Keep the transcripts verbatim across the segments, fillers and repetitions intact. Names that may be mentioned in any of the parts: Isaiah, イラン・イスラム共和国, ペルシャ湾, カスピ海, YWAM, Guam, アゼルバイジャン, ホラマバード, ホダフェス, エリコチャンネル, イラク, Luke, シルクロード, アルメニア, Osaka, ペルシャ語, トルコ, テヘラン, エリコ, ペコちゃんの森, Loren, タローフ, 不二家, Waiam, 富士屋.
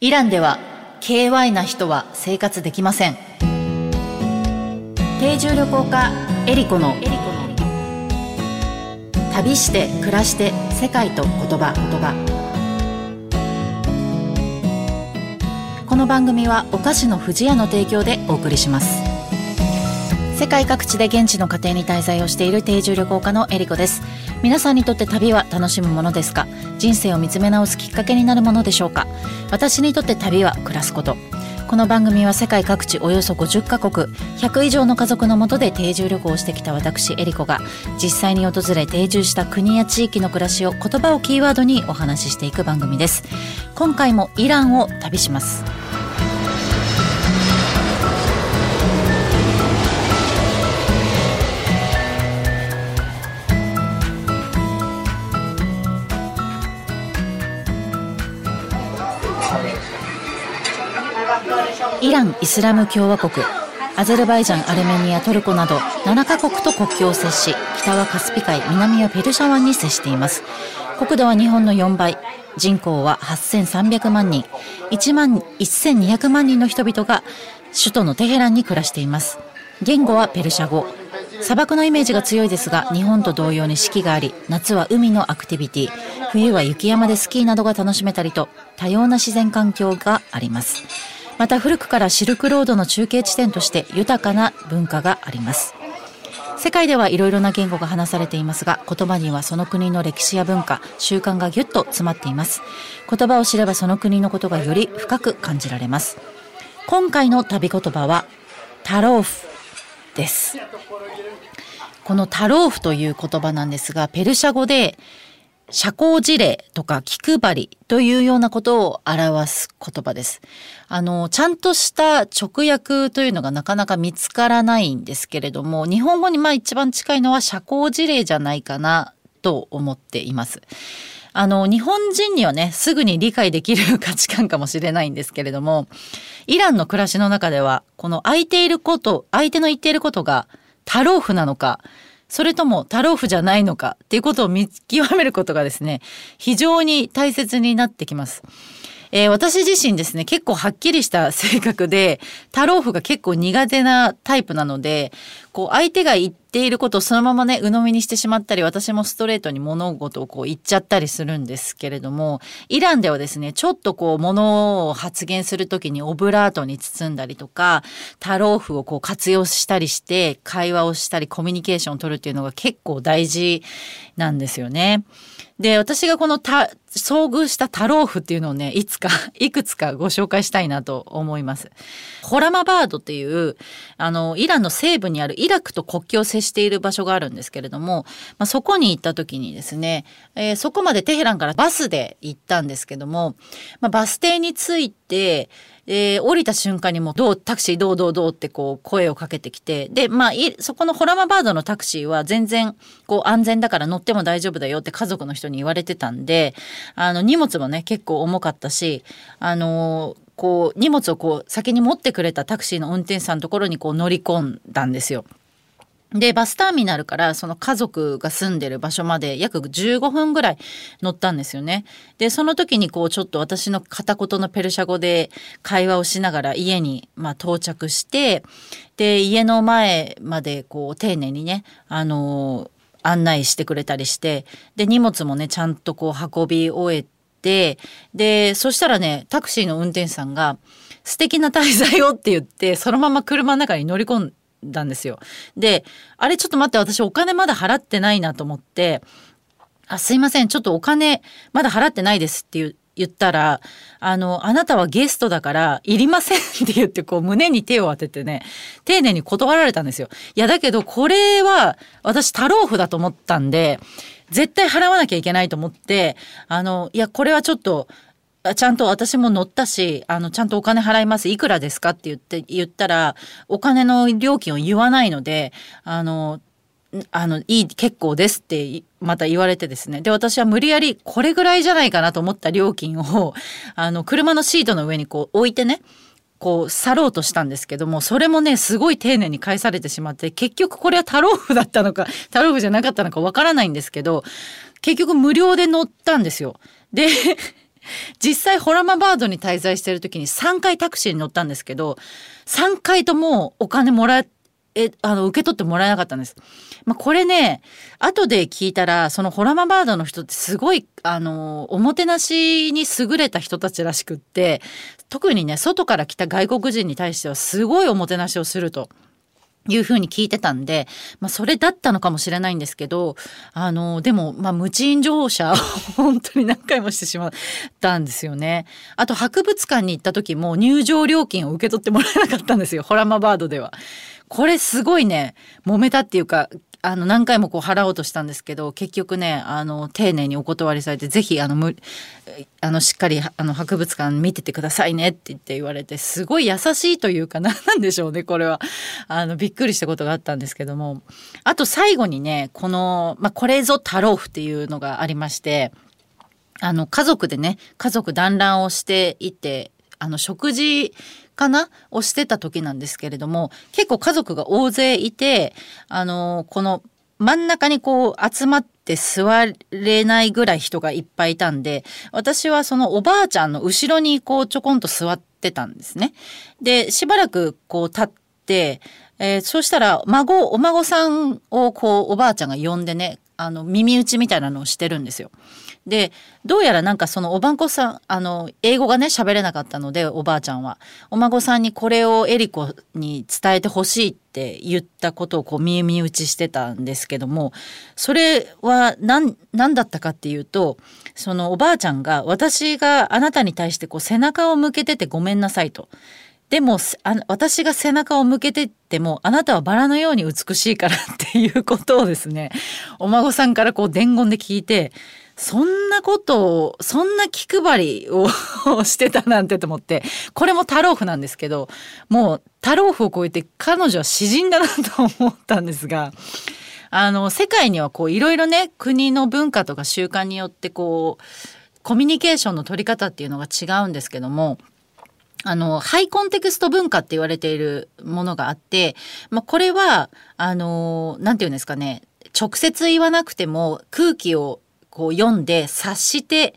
イランでは ケーワイ な人は生活できません。定住旅行家エリコの旅して暮らして世界と言葉言葉。この番組はお菓子の不二家の提供でお送りします。世界各地で現地の家庭に滞在をしている定住旅行家のエリコです。皆さんにとって旅は楽しむものですか？人生を見つめ直すきっかけになるものでしょうか？私にとって旅は暮らすこと。この番組は世界各地およそごじゅっかこくひゃくいじょうの家族の下で定住旅行をしてきた私エリコが実際に訪れ定住した国や地域の暮らしを言葉をキーワードにお話ししていく番組です。今回もイランを旅します。イラン・イスラム共和国、アゼルバイジャン、アルメニア、トルコなどななかこくと国境を接し、北はカスピ海、南はペルシャ湾に接しています。国土は日本のよんばい、人口ははっせんさんびゃくまんにん、いちまんせんにひゃくまんにんの人々が首都のテヘランに暮らしています。言語はペルシャ語。砂漠のイメージが強いですが、日本と同様に四季があり、夏は海のアクティビティ、冬は雪山でスキーなどが楽しめたりと、多様な自然環境があります。また古くからシルクロードの中継地点として豊かな文化があります。世界ではいろいろな言語が話されていますが、言葉にはその国の歴史や文化、習慣がぎゅっと詰まっています。言葉を知ればその国のことがより深く感じられます。今回の旅言葉はタローフです。このタローフという言葉なんですが、ペルシャ語で社交辞令とか気配りというようなことを表す言葉です。あの、ちゃんとした直訳というのがなかなか見つからないんですけれども、日本語にまあ一番近いのは社交辞令じゃないかなと思っています。あの、日本人にはね、すぐに理解できる価値観かもしれないんですけれども、イランの暮らしの中では、この相手いること、相手の言っていることがタローフなのか、それともタローフじゃないのかっていうことを見極めることがですね、非常に大切になってきます。えー、私自身ですね、結構はっきりした性格で、タローフが結構苦手なタイプなので、こう相手が言っていることをそのままね、鵜呑みにしてしまったり、私もストレートに物事をこう言っちゃったりするんですけれども、イランではですね、ちょっとこう物を発言するときにオブラートに包んだりとか、タローフをこう活用したりして、会話をしたりコミュニケーションを取るっていうのが結構大事なんですよね。で、私がこのた遭遇したタローフっていうのをね、いつかいくつかご紹介したいなと思います。ホラマバードっていうあのイランの西部にあるイラクと国境を接している場所があるんですけれども、まあ、そこに行った時にですね、えー、そこまでテヘランからバスで行ったんですけども、まあ、バス停に着いて、えー、降りた瞬間にもうどうタクシーどうどうどうってこう声をかけてきて、でまあそこのホラマバードのタクシーは全然こう安全だから乗っても大丈夫だよって家族の人に言われてたんで、あの荷物もね結構重かったし、あのー、こう荷物をこう先に持ってくれたタクシーの運転手さんのところにこう乗り込んだんですよ。でバスターミナルからその家族が住んでる場所まで約じゅうごふんぐらい乗ったんですよね。でその時にこうちょっと私の片言のペルシャ語で会話をしながら家にまあ到着して、で家の前までこう丁寧にねあのー、案内してくれたりして、で荷物もねちゃんとこう運び終えて、でそしたらねタクシーの運転手さんが素敵な滞在をって言ってそのまま車の中に乗り込んでだんですよ。で、あれちょっと待って、私お金まだ払ってないなと思って、あ、すいません、ちょっとお金まだ払ってないですって言ったら、あの、あなたはゲストだからいりませんって言ってこう胸に手を当ててね、丁寧に断られたんですよ。いやだけどこれは私タローフだと思ったんで、絶対払わなきゃいけないと思って、あの、いやこれはちょっとちゃんと私も乗ったし、あの、ちゃんとお金払います。いくらですかって言って、言ったら、お金の料金を言わないので、あの、あの、いい、結構ですって、また言われてですね。で、私は無理やり、これぐらいじゃないかなと思った料金を、あの、車のシートの上にこう置いてね、こう、去ろうとしたんですけども、それもね、すごい丁寧に返されてしまって、結局これはタローフだったのか、タローフじゃなかったのかわからないんですけど、結局無料で乗ったんですよ。で、実際ホラマバードに滞在してる時にさんかいタクシーに乗ったんですけど、さんかいともお金もらええあの受け取ってもらえなかったんです。まあ、これね、後で聞いたら、そのホラマバードの人ってすごいあのおもてなしに優れた人たちらしくって、特にね外から来た外国人に対してはすごいおもてなしをするというふうに聞いてたんで、まあ、それだったのかもしれないんですけど、あのでも、まあ、無賃乗車を本当に何回もしてしまったんですよね。あと博物館に行った時も入場料金を受け取ってもらえなかったんですよ、ホラマバードでは。これすごいね揉めたっていうか、あの何回もこう払おうとしたんですけど、結局ねあの丁寧にお断りされて、ぜひあのむあのしっかりあの博物館見ててくださいねって言って言われて、すごい優しいというか何なんでしょうね、これはあのびっくりしたことがあったんですけども。あと最後にね、この、まあ、これぞタローフっていうのがありまして、あの家族でね家族団らんをしていて、あの食事かなをしてた時なんですけれども、結構家族が大勢いて、あのこの真ん中にこう集まって座れないぐらい人がいっぱいいたんで、私はそのおばあちゃんの後ろにこうちょこんと座ってたんですね。でしばらくこう立って、えー、そうしたら孫お孫さんをこうおばあちゃんが呼んでね、あの耳打ちみたいなのをしてるんですよ。でどうやらなんかそのおばんこさん、あの英語がね喋れなかったので、おばあちゃんはお孫さんにこれをエリコに伝えてほしいって言ったことをこう耳打ちしてたんですけども、それは何、何だったかっていうと、そのおばあちゃんが、私があなたに対してこう背中を向けててごめんなさいと。でもあ私が背中を向けてってもあなたはバラのように美しいからっていうことをですね、お孫さんからこう伝言で聞いて、そんなことをそんな気配りをしてたなんてと思って、これもタローフなんですけど、もうタローフを超えて彼女は詩人だなと思ったんですが、あの世界にはこういろいろね国の文化とか習慣によってこうコミュニケーションの取り方っていうのが違うんですけども、あのハイコンテクスト文化って言われているものがあって、まあ、これはあのなんて言うんですかね、直接言わなくても空気をこう読んで察して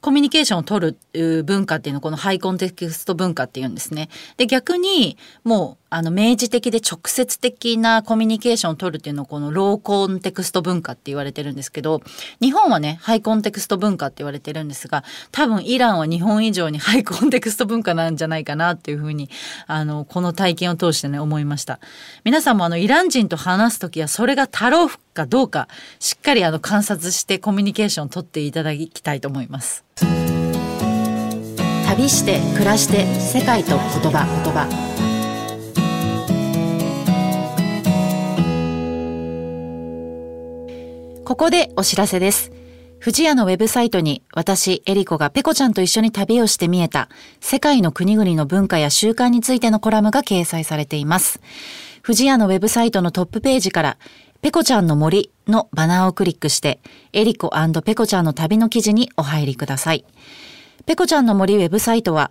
コミュニケーションを取る文化っていうのを、このハイコンテクスト文化っていうんですね。で逆にもうあの明示的で直接的なコミュニケーションを取るっていうのを、このローコンテクスト文化って言われてるんですけど、日本はねハイコンテクスト文化って言われてるんですが、多分イランは日本以上にハイコンテクスト文化なんじゃないかなっていうふうに、あのこの体験を通してね思いました。皆さんもあのイラン人と話すときは、それがタローフかどうかしっかりあの観察してコミュニケーションを取っていただきたいと思います。旅して暮らして世界と言葉言葉。ここでお知らせです。富士屋のウェブサイトに、私エリコがペコちゃんと一緒に旅をして見えた世界の国々の文化や習慣についてのコラムが掲載されています。富士屋のウェブサイトのトップページから、ペコちゃんの森のバナーをクリックして、エリコ&ペコちゃんの旅の記事にお入りください。ペコちゃんの森ウェブサイトは、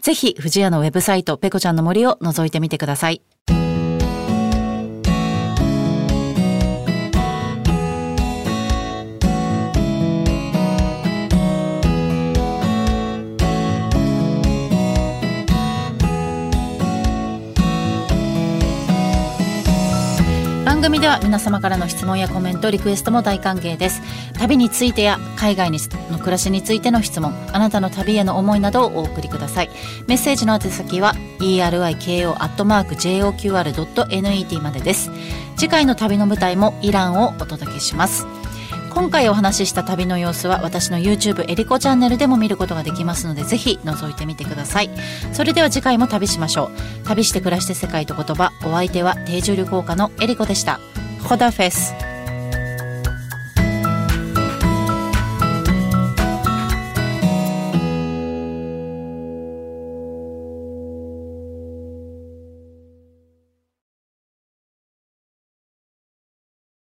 ぜひ、富士屋のウェブサイト、ペコちゃんの森を覗いてみてください。番組では皆様からの質問やコメント、リクエストも大歓迎です。旅についてや海外の暮らしについての質問、あなたの旅への思いなどをお送りください。メッセージの宛先は イーアールアイケーオーアットマークジェーオーキューアールドットネット までです。次回の旅の舞台もイランをお届けします。今回お話しした旅の様子は、私の YouTube エリコチャンネルでも見ることができますので、ぜひ覗いてみてください。それでは次回も旅しましょう。旅して暮らして世界と言葉。お相手は定住旅行家のエリコでした。ホダフェス。